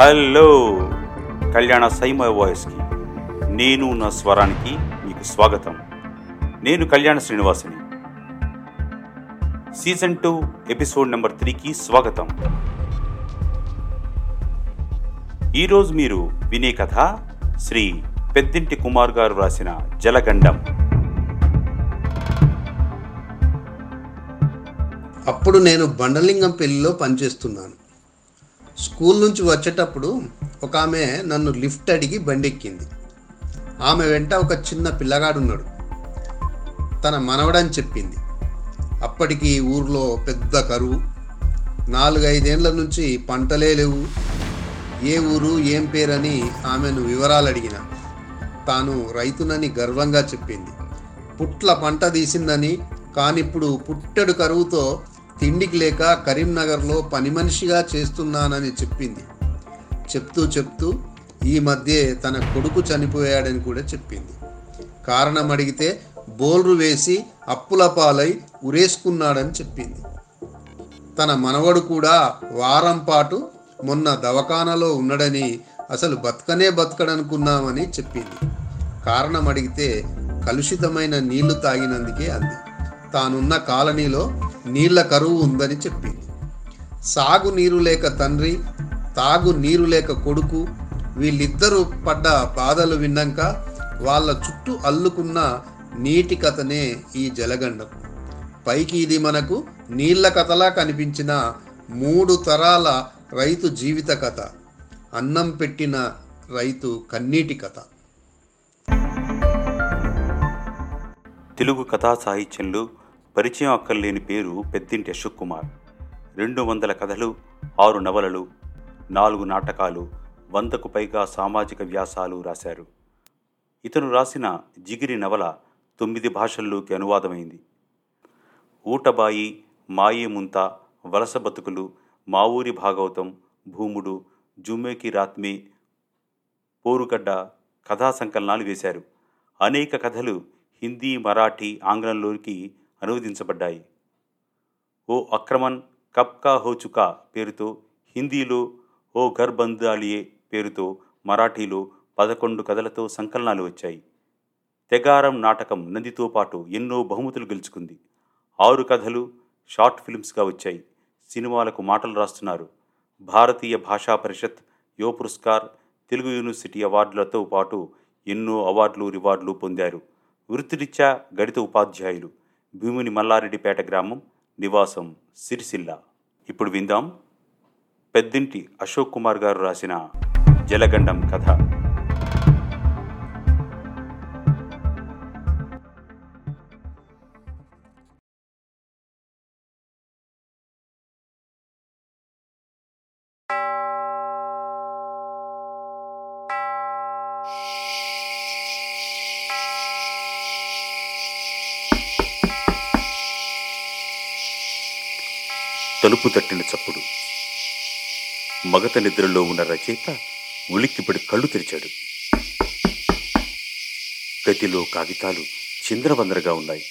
Hello కళ్యాణ సైమ వాయిస్కి, నేను నా స్వరానికి మీకు స్వాగతం. నేను కళ్యాణ శ్రీనివాసిని. సీజన్ 2 ఎపిసోడ్ నెంబర్ 3కి స్వాగతం. ఈరోజు మీరు వినే కథ శ్రీ పెద్దింటి కుమార్ గారు రాసిన జలగండం. అప్పుడు నేను బండలింగం పెళ్లిలో పనిచేస్తున్నాను. స్కూల్ నుంచి వచ్చేటప్పుడు ఒక ఆమె నన్ను లిఫ్ట్ అడిగి బండెక్కింది. ఆమె వెంట ఒక చిన్న పిల్లగాడున్నాడు, తన మనవడని చెప్పింది. అప్పటికి ఊర్లో పెద్ద కరువు, 4-5 ఏళ్ల నుంచి పంటలే లేవు. ఏ ఊరు ఏం పేరని ఆమెను వివరాలు అడిగిన తాను రైతునని గర్వంగా చెప్పింది. పుట్ల పంట తీసిందని, కానిప్పుడు పుట్టెడు కరువుతో తిండికి లేక కరీంనగర్లో పని మనిషిగా చేస్తున్నానని చెప్పింది. చెప్తూ ఈ మధ్య తన కొడుకు చనిపోయాడని కూడా చెప్పింది. కారణం అడిగితే బోల్రు వేసి అప్పుల పాలై ఉరేసుకున్నాడని చెప్పింది. తన మనవడు కూడా వారం పాటు మొన్న దవాఖానాలో ఉన్నాడని, అసలు బతకడనుకున్నామని చెప్పింది. కారణం అడిగితే కలుషితమైన నీళ్లు తాగినందుకే అంది. తానున్న కాలనీలో నీళ్ల కరువు ఉందని చెప్పింది. సాగు నీరు లేక తండ్రి, తాగు నీరు లేక కొడుకు, వీళ్ళిద్దరూ పడ్డ బాధలు విన్నాక వాళ్ళ చుట్టూ అల్లుకున్న నీటి కథనే ఈ జలగండం. పైకి ఇది మనకు నీళ్ల కథలా కనిపించిన 3 తరాల రైతు జీవిత కథ, అన్నం పెట్టిన రైతు కన్నీటి కథ. తెలుగు కథా సాహిత్యంలో పరిచయం అక్కర్లేని పేరు పెద్దింటి అశోక్ కుమార్. 200 కథలు, 6 నవలలు, 4 నాటకాలు, 100కు పైగా సామాజిక వ్యాసాలు రాశారు. ఇతను రాసిన జిగిరి నవల 9 భాషల్లోకి అనువాదమైంది. ఊటబాయి, మాయే ముంత, వలస బతుకులు, మా భాగవతం, భూముడు, జుమేకి, రాత్మే, పోరుగడ్డ కథా సంకలనాలు వేశారు. అనేక కథలు హిందీ, మరాఠీ, ఆంగ్లంలోకి అనువదించబడ్డాయి. ఓ అక్రమన్, కప్కా హోచుకా పేరుతో హిందీలో, ఓ ఘర్ బంధాలియే పేరుతో మరాఠీలో 11 కథలతో సంకలనాలు వచ్చాయి. తెగారం నాటకం నందితో పాటు ఎన్నో బహుమతులు గెలుచుకుంది. 6 కథలు షార్ట్ ఫిల్మ్స్గా వచ్చాయి. సినిమాలకు మాటలు రాస్తున్నారు. భారతీయ భాషా పరిషత్, యువ పురస్కార్, తెలుగు యూనివర్సిటీ అవార్డులతో పాటు ఎన్నో అవార్డులు, రివార్డులు పొందారు. వృత్తిరీత్యా గణిత ఉపాధ్యాయులు. భూముని మల్లారెడ్డిపేట గ్రామం, నివాసం సిరిసిల్ల. ఇప్పుడు విందాం పెద్దింటి అశోక్ కుమార్ గారు రాసిన జలగండం కథ. తలుపు తట్టిన చప్పుడు. మగత నిద్రలో ఉన్న రచయిత ఉలిక్కిపడి కళ్ళు తెరిచాడు. గదిలో కాగితాలు చిందరవందరగా ఉన్నాయి.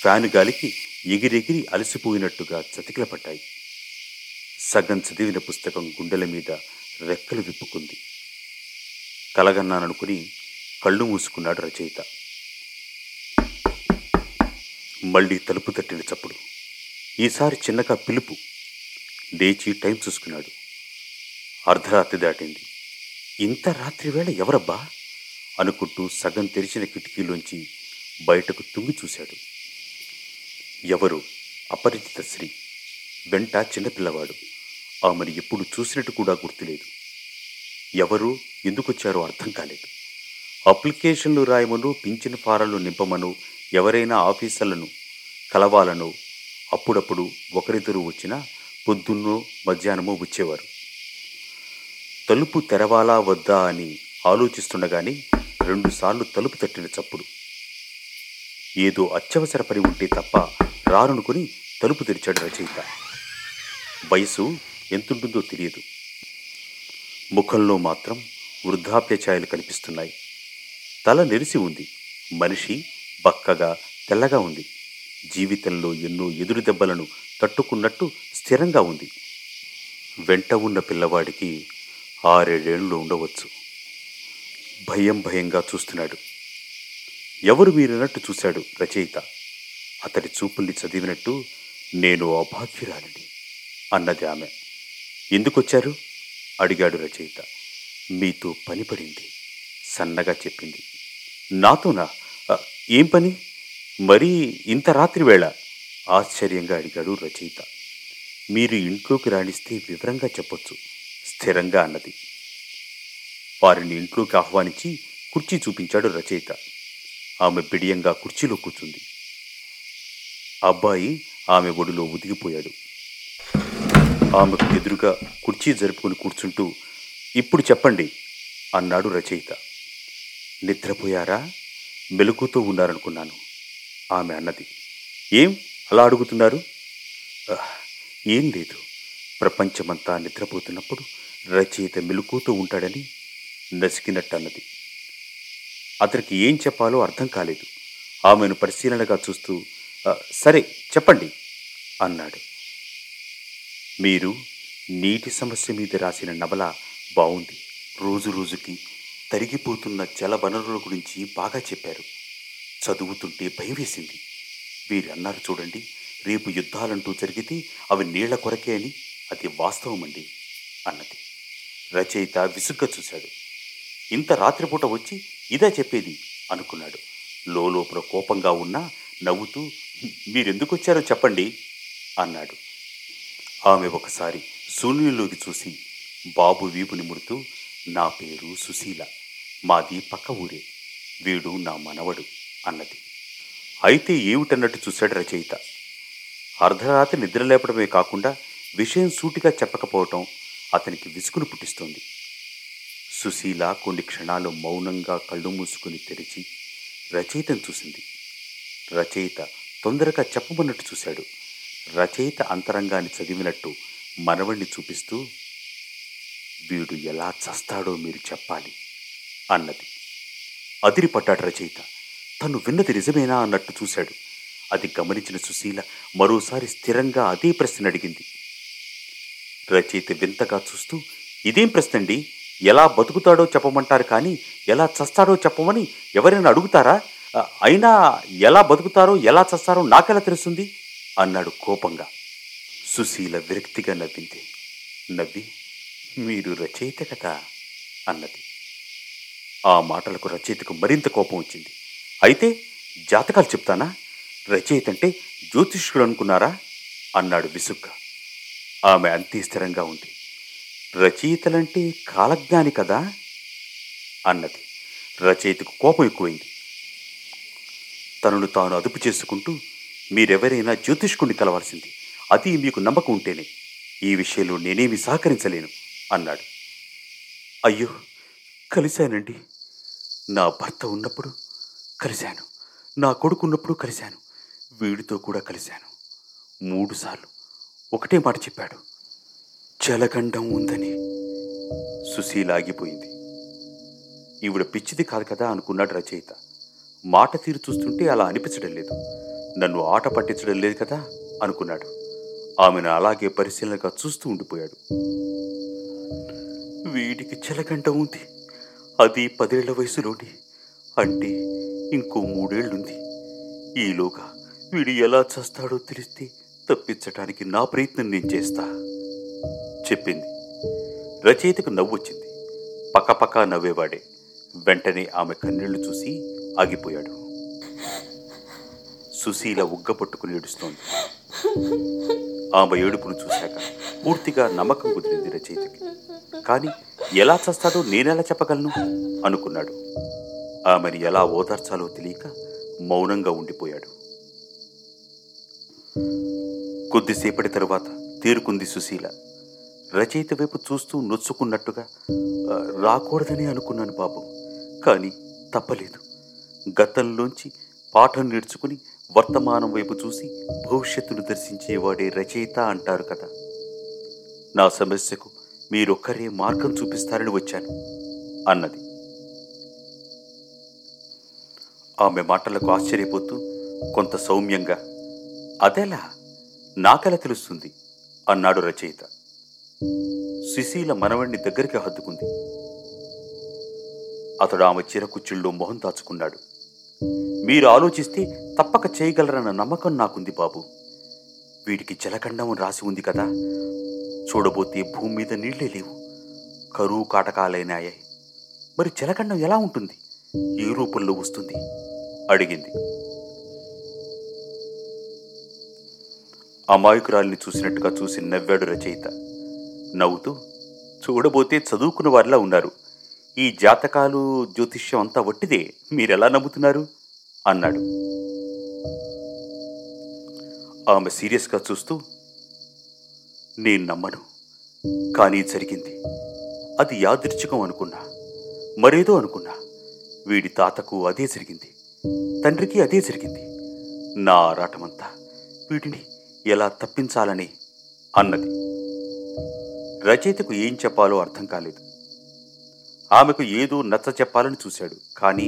ఫ్యాను గాలికి ఎగిరెగిరి అలసిపోయినట్టుగా చతికిల పట్టాయి. సగం చదివిన పుస్తకం గుండెల మీద రెక్కలు విప్పుకుంది. కలగన్నాననుకుని కళ్ళు మూసుకున్నాడు రచయిత. మళ్ళీ తలుపు తట్టిన చప్పుడు. ఈసారి చిన్నగా పిలుపు. లేచి టైం చూసుకున్నాడు. అర్ధరాత్రి దాటింది. ఇంత రాత్రి వేళ ఎవరబ్బా అనుకుంటూ సగం తెరిచిన కిటికీలోంచి బయటకు తుంగి చూశాడు. ఎవరు అపరిచిత స్త్రీ, వెంట చిన్నపిల్లవాడు. ఆమెను ఎప్పుడు చూసినట్టు కూడా గుర్తులేదు. ఎవరు, ఎందుకొచ్చారో అర్థం కాలేదు. అప్లికేషన్లు రాయమను, పింఛన్ ఫారాలు నింపమను, ఎవరైనా ఆఫీసర్లను కలవాలను అప్పుడప్పుడు ఒకరిద్దరూ వచ్చినా పొద్దున్నో మధ్యాహ్నమో వచ్చేవారు. తలుపు తెరవాలా వద్దా అని ఆలోచిస్తుండగానే 2 సార్లు తలుపు తట్టిన చప్పుడు. ఏదో అత్యవసర పని ఉంటే తప్ప రానునుకుని తలుపు తెరిచాడు రచయిత. వయసు ఎంతుంటుందో తెలియదు. ముఖంలో మాత్రం వృద్ధాప్య ఛాయలు కనిపిస్తున్నాయి. తల నెరిసి ఉంది. మనిషి బక్కగా తెల్లగా ఉంది. జీవితంలో ఎన్నో ఎదురు దెబ్బలను తట్టుకున్నట్టు స్థిరంగా ఉంది. వెంట ఉన్న పిల్లవాడికి 6-7 ఏళ్ళు ఉండవచ్చు. భయం భయంగా చూస్తున్నాడు. ఎవరు మీరన్నట్టు చూశాడు రచయిత. అతడి చూపుల్ని చదివినట్టు నేను అభాగ్యురాలిని అన్నది ఆమె. ఎందుకొచ్చారు అడిగాడు రచయిత. మీతో పని పడింది సన్నగా చెప్పింది. నాతోనా? ఏం పని? మరీ ఇంత రాత్రి వేళ ఆశ్చర్యంగా అడిగాడు రచయిత. మీరు ఇంట్లోకి రాణిస్తే వివరంగా చెప్పొచ్చు స్థిరంగా అన్నది. వారిని ఇంట్లోకి ఆహ్వానించి కుర్చీ చూపించాడు రచయిత. ఆమె బిడియంగా కుర్చీలో కూర్చుంది. అబ్బాయి ఆమె ఒడిలో ఉదిగిపోయాడు. ఆమెకు ఎదురుగా కుర్చీ జరుపుకుని కూర్చుంటూ ఇప్పుడు చెప్పండి అన్నాడు రచయిత. నిద్రపోయారా? మెలకుతో ఉన్నారనుకున్నాను ఆమె అన్నది. ఏం అలా అడుగుతున్నారు? ఏం లేదు, ప్రపంచమంతా నిద్రపోతున్నప్పుడు రచయిత మెలకుతో ఉంటాడని నసికినట్టు అన్నది. అతనికి ఏం చెప్పాలో అర్థం కాలేదు. ఆమెను పరిశీలనగా చూస్తూ సరే చెప్పండి అన్నాడు. మీరు నీటి సమస్య మీద రాసిన నవల బాగుంది. రోజుకి తరిగిపోతున్న జల వనరుల గురించి బాగా చెప్పారు. చదువుతుంటే భయం వేసింది. వీరన్నారు చూడండి, రేపు యుద్ధాలంటూ జరిగితే అవి నీళ్ల కొరకే అని. అది వాస్తవమండి అన్నది. రచయిత విసుగ్గా చూశాడు. ఇంత రాత్రిపూట వచ్చి ఇదే చెప్పేది అనుకున్నాడు. లోపల కోపంగా ఉన్నా నవ్వుతూ మీరెందుకు వచ్చారో చెప్పండి అన్నాడు. ఆమె ఒకసారి శూన్యంలోకి చూసి బాబు వీపు నిమురుతూ నా పేరు సుశీల, మాది పక్క ఊరే, వీడు నా మనవడు అన్నది. అయితే ఏమిటన్నట్టు చూశాడు రచయిత. అర్ధరాత్రి నిద్రలేపడమే కాకుండా విషయం సూటిగా చెప్పకపోవటం అతనికి విసుగును పుట్టిస్తోంది. సుశీల కొన్ని క్షణాలు మౌనంగా కళ్ళు మూసుకుని తెరిచి రచయితను చూసింది. రచయిత తొందరగా చెప్పమన్నట్టు చూశాడు. రచయిత అంతరంగాన్ని చదివినట్టు మనవణ్ణి చూపిస్తూ వీడు ఎలా చస్తాడో మీరు చెప్పాలి అన్నది. అదిరిపడ్డాడు రచయిత. తను విన్నది నిజమేనా అన్నట్టు చూశాడు. అది గమనించిన సుశీల మరోసారి స్థిరంగా అదే ప్రశ్న అడిగింది. రచయిత వింతగా చూస్తూ ఇదేం ప్రశ్న అండి? ఎలా బతుకుతాడో చెప్పమంటారు కానీ ఎలా చస్తాడో చెప్పమని ఎవరైనా అడుగుతారా? అయినా ఎలా బతుకుతారో ఎలా చస్తారో నాకెలా తెలుస్తుంది అన్నాడు కోపంగా. సుశీల విరక్తిగా నవ్వింది. నవ్వి మీరు రచయిత కదా అన్నది. ఆ మాటలకు రచయితకు మరింత కోపం వచ్చింది. అయితే జాతకాలు చెప్తానా? రచయిత అంటే జ్యోతిష్కుడు అనుకున్నారా అన్నాడు విసుగ్గా. ఆమె అంతే స్థిరంగా ఉంది. రచయితలంటే కాలజ్ఞాని కదా అన్నది. రచయితకు కోపం ఎక్కువైంది. తనను తాను అదుపు చేసుకుంటూ మీరెవరైనా జ్యోతిష్కుడిని కలవాల్సింది, అది మీకు నమ్మకం ఉంటేనే. ఈ విషయంలో నేనేమి సహకరించలేను అన్నాడు. అయ్యో కలిశానండి. నా భర్త ఉన్నప్పుడు కలిశాను, నా కొడుకు ఉన్నప్పుడు కలిశాను, వీడితో కూడా కలిశాను. 3 సార్లు ఒకటే మాట చెప్పాడు, జలగండం ఉందని. సుశీల ఆగిపోయింది. ఈవిడ పిచ్చిది కాదు కదా అనుకున్నాడు రచయిత. మాట తీరు చూస్తుంటే అలా అనిపించడం లేదు. నన్ను ఆట పట్టించడం లేదు కదా అనుకున్నాడు. ఆమెను అలాగే పరిశీలనగా చూస్తూ ఉండిపోయాడు. వీడికి జలగంట ఉంది, అది 10 ఏళ్ల వయసులోని, అంటే ఇంకో 3 ఏళ్లుంది. ఈలోగా వీడు ఎలా చేస్తాడో తెలిస్తే తప్పించటానికి నా ప్రయత్నం నేను చేస్తా చెప్పింది. రచయితకు నవ్వు వచ్చింది. పక్కపక్క నవ్వేవాడే. వెంటనే ఆమె కన్నీళ్లు చూసి ఆగిపోయాడు. సుశీల ఉగ్గపట్టుకుని ఏడుస్తోంది. ఆమె ఏడుపును చూశాక పూర్తిగా నమ్మకం కుదిరింది రచయితకి. కానీ ఎలా చేస్తాడో నేనెలా చెప్పగలను అనుకున్నాడు. ఆమెను ఎలా ఓదార్చాలో తెలియక మౌనంగా ఉండిపోయాడు. కొద్దిసేపటి తరువాత తీరుకుంది సుశీల. రచయిత వైపు చూస్తూ నొచ్చుకున్నట్టుగా, రాకూడదని అనుకున్నాను బాబు, కానీ తప్పలేదు. గతంలోంచి పాఠం నేర్చుకుని వర్తమానం వైపు చూసి భవిష్యత్తును దర్శించేవాడే రచయిత అంటారు కదా. నా సమస్యకు మీరొక్కరే మార్గం చూపిస్తారని వచ్చాను అన్నది. ఆమె మాటలకు ఆశ్చర్యపోతూ కొంత సౌమ్యంగా అదెలా, నాకెలా తెలుస్తుంది అన్నాడు రచయిత. సిసిల మనవణ్ణి దగ్గరికి హత్తుకుంది. అతడు ఆమె చిరకుచ్చుల్లో మొహం దాచుకున్నాడు. మీరు ఆలోచిస్తే తప్పక చేయగలరన్న నమ్మకం నాకుంది బాబు. వీడికి జలగండం రాసి ఉంది కదా, చూడబోతే భూమి మీద నీళ్లే లేవు, కరువు కాటకాలైనాయాయి. మరి జలగండం ఎలా ఉంటుంది, ఏ రూపంలో వస్తుంది అడిగింది. అమాయకురాల్ని చూసినట్టుగా చూసి నవ్వాడు రచయిత నవ్వుతూ. చూడబోతే చదువుకున్న వారిలా ఉన్నారు, ఈ జాతకాలు జ్యోతిష్యం అంతా వట్టిదే, మీరెలా నమ్ముతున్నారు అన్నాడు. ఆమె సీరియస్గా చూస్తూ, నేను నమ్మను, కానీ జరిగింది. అది యాదృచ్ఛికం అనుకున్నా, మరేదో అనుకున్నా. వీడి తాతకు అదే జరిగింది, తండ్రికి అదే జరిగింది. నా ఆరాటమంతా వీటిని ఎలా తప్పించాలని అన్నది. రచయితకు ఏం చెప్పాలో అర్థం కాలేదు. ఆమెకు ఏదో నచ్చ చెప్పాలని చూశాడు, కానీ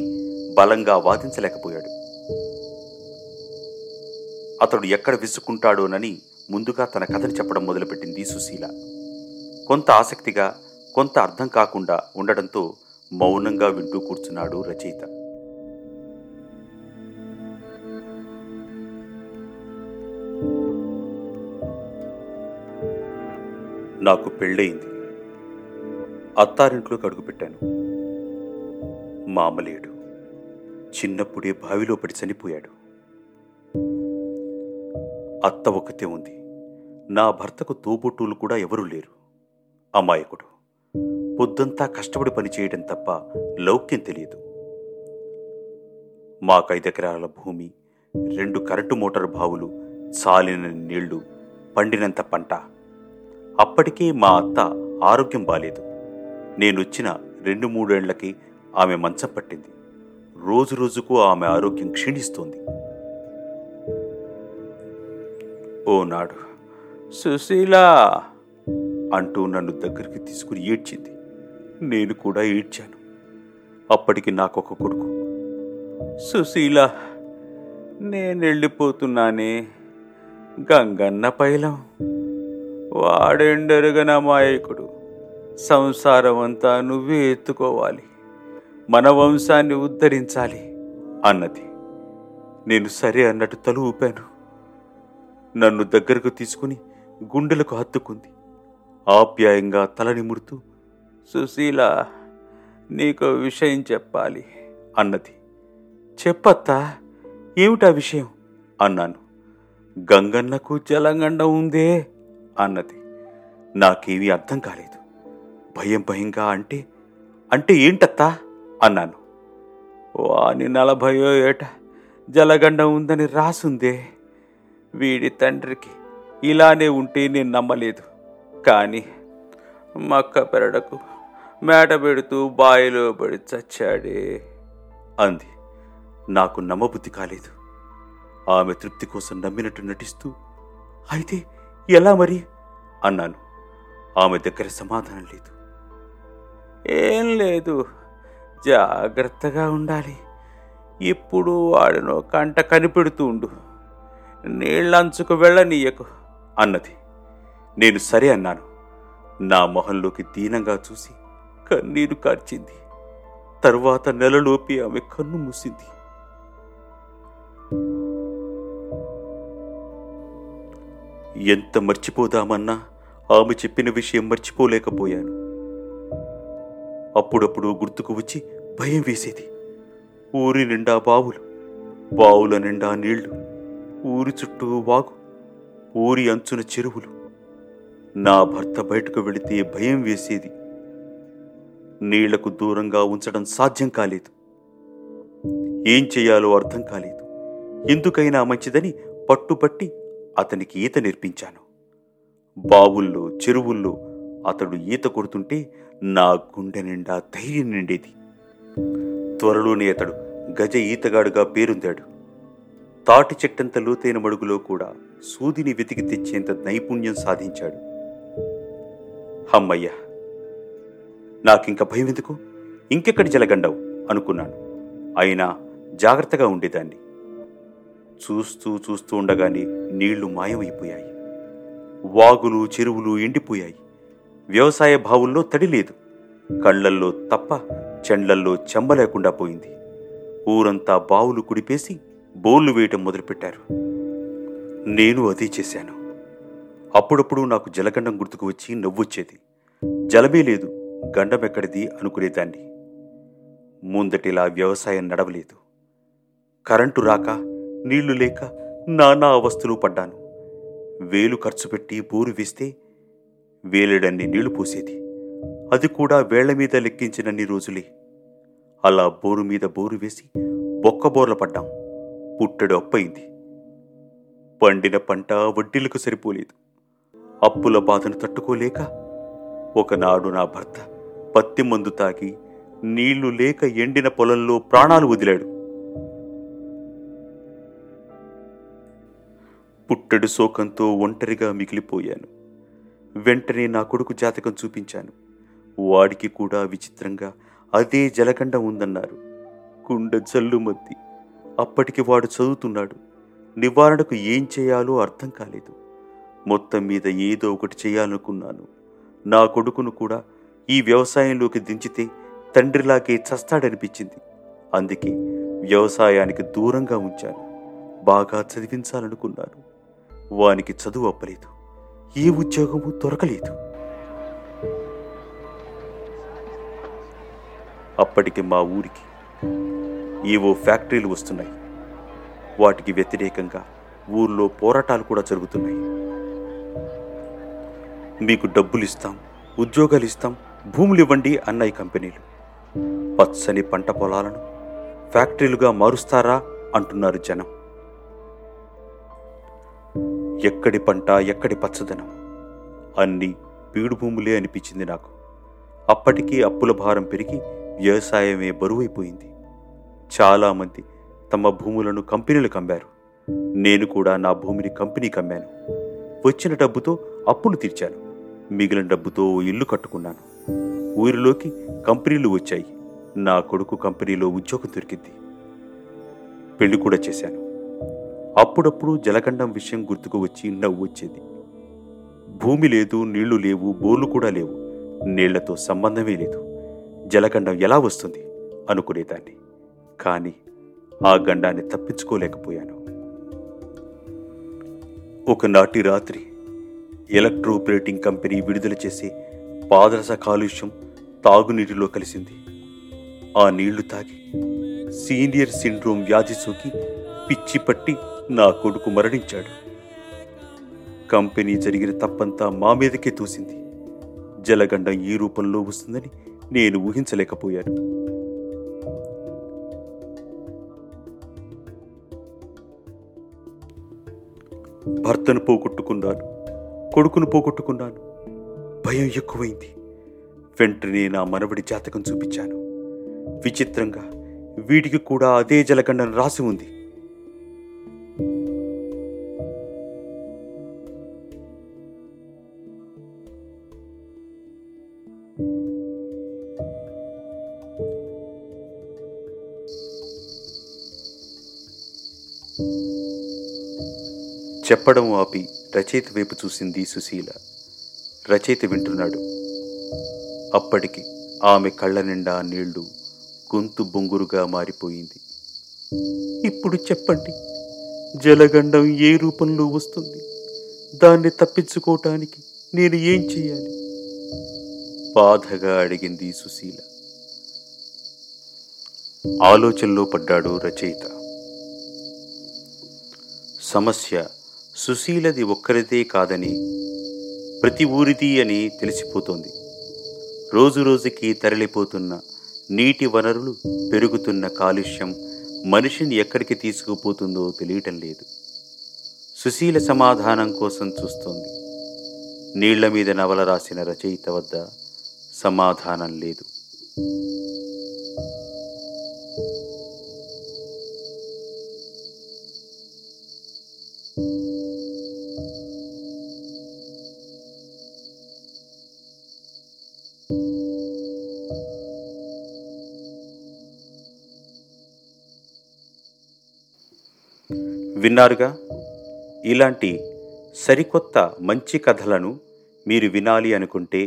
బలంగా వాదించలేకపోయాడు. అతడు ఎక్కడ విసుక్కుంటాడోనని ముందుగా తన కథను చెప్పడం మొదలుపెట్టింది సుశీల. కొంత ఆసక్తిగా, కొంత అర్థం కాకుండా ఉండడంతో మౌనంగా వింటూ కూర్చున్నాడు రచయిత. నాకు పెళ్ళయింది, అత్తారింట్లోకి అడుగుపెట్టాను. మామలేడు, చిన్నప్పుడే బావిలో పడి చనిపోయాడు. అత్త ఒకతే ఉంది. నా భర్తకు తోబుట్టువులు కూడా ఎవరూ లేరు. అమాయకుడు, పొద్దంతా కష్టపడి పనిచేయడం తప్ప లౌక్యం తెలియదు. మాకైదెకరాల భూమి, 2 కరెంటు మోటార్ బావులు, చాలిన నీళ్లు, పండినంత పంట. అప్పటికే మా అత్త ఆరోగ్యం బాలేదు. నేనొచ్చిన 2-3 ఏళ్లకి ఆమె మంచం పట్టింది. రోజురోజుకు ఆమె ఆరోగ్యం క్షీణిస్తోంది. ఓనాడు సుశీలా అంటూ నన్ను దగ్గరికి తీసుకుని ఏడ్చింది. నేను కూడా ఏడ్చాను. అప్పటికి నాకొక కొడుకు. సుశీలా, నేను వెళ్ళిపోతున్నానే, గంగన్న పైలం, వాడెండరుగన మాయకుడు, సంసారం అంతా నువ్వే ఎత్తుకోవాలి, మన వంశాన్ని ఉద్ధరించాలి అన్నది. నేను సరే అన్నట్టు తల ఊపాను. నన్ను దగ్గరకు తీసుకుని గుండెలకు హత్తుకుంది. ఆప్యాయంగా తల నిమురుతూ, సుశీల, నీకు విషయం చెప్పాలి అన్నది. చెప్పత్తా, ఏమిటా విషయం అన్నాను. గంగన్నకు జలగండం ఉందే అన్నది. నాకేమీ అర్థం కాలేదు. భయంగా అంటే ఏంటత్తా అన్నాను. వాని 40వ ఏట జలగండం ఉందని రాసుందే. వీడి తండ్రికి ఇలానే ఉంటే నేను నమ్మలేదు, కానీ మక్క పెరడకు మేట పెడుతూ బాయిలో పడి చచ్చాడే అంది. నాకు నమ్మబుద్ధి కాలేదు. ఆమె తృప్తి కోసం నమ్మినట్టు నటిస్తూ, అయితే ఎలా మరి అన్నాను. ఆమె దగ్గర సమాధానం లేదు. ఏం లేదు, జాగ్రత్తగా ఉండాలి, ఇప్పుడు వాడినో కంట కనిపెడుతూ ఉండు, నీళ్ళంచుకు వెళ్ళనీయకు అన్నది. నేను సరే అన్నాను. నా మొహంలోకి దీనంగా చూసి కన్నీరు కార్చింది. తర్వాత నెలలోపి ఆమె కన్ను మూసింది. ఎంత మర్చిపోదామన్నా ఆమె చెప్పిన విషయం మర్చిపోలేకపోయాను. అప్పుడప్పుడు గుర్తుకు వచ్చి భయం వేసేది. ఊరి నిండా బావులు, బావుల నిండా నీళ్లు, ఊరి చుట్టూ వాగు, ఊరి అంచున చెరువులు. నా భర్త బయటకు వెళితే భయం వేసేది. నీళ్లకు దూరంగా ఉంచడం సాధ్యం కాలేదు. ఏం చేయాలో అర్థం కాలేదు. ఎందుకైనా మంచిదని పట్టుబట్టి అతనికి ఈత నేర్పించాను. బావుల్లో, చెరువుల్లో అతడు ఈత కొడుతుంటే నా గుండె నిండా ధైర్యం నిండేది. త్వరలోనే అతడు గజ ఈతగాడుగా పేరొందాడు. తాటి చెట్టంత లోతైన మడుగులో కూడా సూదిని వెతికి తెచ్చేంత నైపుణ్యం సాధించాడు. అమ్మయ్యా, నాకింక భయం ఎందుకు, ఇంకెక్కడి జలగండం అనుకున్నాను. అయినా జాగ్రత్తగా ఉండేదాన్ని. చూస్తూ ఉండగానే నీళ్లు మాయమైపోయాయి. వాగులు, చెరువులు ఎండిపోయాయి. వ్యవసాయ భావుల్లో తడి లేదు. కళ్లల్లో తప్ప చెండ్లల్లో చెంబ లేకుండా పోయింది. ఊరంతా బావులు కుడిపేసి బోర్లు వేయటం మొదలుపెట్టారు. నేను అదే చేశాను. అప్పుడప్పుడు నాకు జలగండం గుర్తుకు వచ్చి నవ్వొచ్చేది. జలమే లేదు, గండమెక్కడిది అనుకునేదాన్ని. ముందటిలా వ్యవసాయం నడవలేదు. కరెంటు రాక, నీళ్లు లేక నానా అవస్థలు పడ్డాను. వేలు ఖర్చు పెట్టి బోరు వేస్తే వేలెడన్ని నీళ్లు పోసేది. అది కూడా వేళ్ల మీద లెక్కించినన్ని రోజులే. అలా బోరు మీద బోరు వేసి బొక్కబోర్ల పడ్డాం. పుట్టెడు అప్పయింది. పండిన పంట వడ్డీలకు సరిపోలేదు. అప్పుల బాధను తట్టుకోలేక ఒకనాడు నా భర్త పత్తి మందు తాగి నీళ్లు లేక ఎండిన పొలంలో ప్రాణాలు వదిలాడు. పుట్టెడు శోకంతో ఒంటరిగా మిగిలిపోయాను. వెంటనే నా కొడుకు జాతకం చూపించాను. వాడికి కూడా విచిత్రంగా అదే జలగండం ఉందన్నారు. కుండ జల్లుమద్ది. అప్పటికి వాడు చదువుతున్నాడు. నివారణకు ఏం చేయాలో అర్థం కాలేదు. మొత్తం మీద ఏదో ఒకటి చేయాలనుకున్నాను. నా కొడుకును కూడా ఈ వ్యవసాయంలోకి దించితే తండ్రిలాగే చస్తాడనిపించింది. అందుకే వ్యవసాయానికి దూరంగా ఉంచాను. బాగా చదివించాలనుకున్నాను. వానికి చదువు అప్పలేదు. ఏ ఉద్యోగము దొరకలేదు. అప్పటికి మా ఊరికి ఏవో ఫ్యాక్టరీలు వస్తున్నాయి. వాటికి వ్యతిరేకంగా ఊర్లో పోరాటాలు కూడా జరుగుతున్నాయి. మీకు డబ్బులు ఇస్తాం, ఉద్యోగాలు ఇస్తాం, భూములు ఇవ్వండి అన్నాయి కంపెనీలు. పచ్చని పంట పొలాలను ఫ్యాక్టరీలుగా మారుస్తారా అంటున్నారు జనం. ఎక్కడి పంట, ఎక్కడి పచ్చదనం, అన్నీ బీడు భూములే అనిపించింది నాకు. అప్పటికీ అప్పుల భారం పెరిగి వ్యవసాయమే బరువైపోయింది. చాలామంది తమ భూములను కంపెనీలకు అమ్మారు. నేను కూడా నా భూమిని కంపెనీకి అమ్మాను. వచ్చిన డబ్బుతో అప్పులు తీర్చాను. మిగిలిన డబ్బుతో ఇల్లు కట్టుకున్నాను. ఊరిలోకి కంపెనీలు వచ్చాయి. నా కొడుకు కంపెనీలో ఉద్యోగం దొరికింది. పెళ్లి కూడా చేశాను. అప్పుడప్పుడు జలగండం విషయం గుర్తుకు వచ్చి నవ్వు వచ్చేది. భూమి లేదు, నీళ్లు లేవు, బోర్లు కూడా లేవు. నీళ్లతో సంబంధమే లేదు. జలగండం ఎలా వస్తుంది అనుకునేదాన్ని. కానీ ఆ గండాన్ని తప్పించుకోలేకపోయాను. ఒకనాటి రాత్రి ఎలక్ట్రోప్లేటింగ్ కంపెనీ విడుదల చేసే పాదరస కాలుష్యం తాగునీటిలో కలిసింది. ఆ నీళ్లు తాగి సీనియర్ సిండ్రోమ్ వ్యాధి సోకి పిచ్చి పట్టి నా కొడుకు మరణించాడు. కంపెనీ జరిగిన తప్పంతా మా మీదకే తోసింది. జలగండం ఈ రూపంలో వస్తుందని నేను ఊహించలేకపోయాను. భర్తను పోగొట్టుకున్నాను, కొడుకును పోగొట్టుకున్నాను. భయం ఎక్కువైంది. వెంటనే నా మనవడి జాతకం చూపించాను. విచిత్రంగా వీడికి కూడా అదే జలగండం రాసి ఉంది. చెప్పడం ఆపి రచయిత వైపు చూసింది సుశీల. రచయిత వింటున్నాడు. అప్పటికి ఆమె కళ్ళ నిండా నీళ్లు, గొంతు బొంగురుగా మారిపోయింది. ఇప్పుడు చెప్పండి, జలగండం ఏ రూపంలో వస్తుంది? దాన్ని తప్పించుకోవటానికి నేను ఏం చేయాలి? బాధగా అడిగింది సుశీల. ఆలోచనలో పడ్డాడు రచయిత. సమస్య సుశీలది ఒక్కరిదే కాదని, ప్రతి ఊరిది అని తెలిసిపోతోంది. రోజురోజుకి తరలిపోతున్న నీటి వనరులు, పెరుగుతున్న కాలుష్యం మనిషిని ఎక్కడికి తీసుకుపోతుందో తెలియటం లేదు. సుశీల సమాధానం కోసం చూస్తోంది. నీళ్ల మీద నవల రాసిన రచయిత వద్ద సమాధానం లేదు. విన్నారుగా. ఇలాంటి సరికొత్త మంచి కథలను మీరు వినాలి అనుకుంటే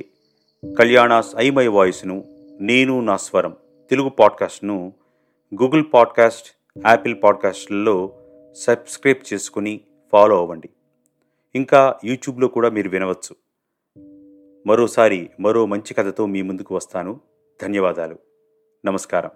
కళ్యాణాస్ ఐ మై వాయిస్ను, నేను నా స్వరం తెలుగు పాడ్కాస్ట్ను గూగుల్ పాడ్కాస్ట్, యాపిల్ పాడ్కాస్ట్లలో సబ్స్క్రైబ్ చేసుకుని ఫాలో అవ్వండి. ఇంకా యూట్యూబ్లో కూడా మీరు వినవచ్చు. మరోసారి మరో మంచి కథతో మీ ముందుకు వస్తాను. ధన్యవాదాలు. నమస్కారం.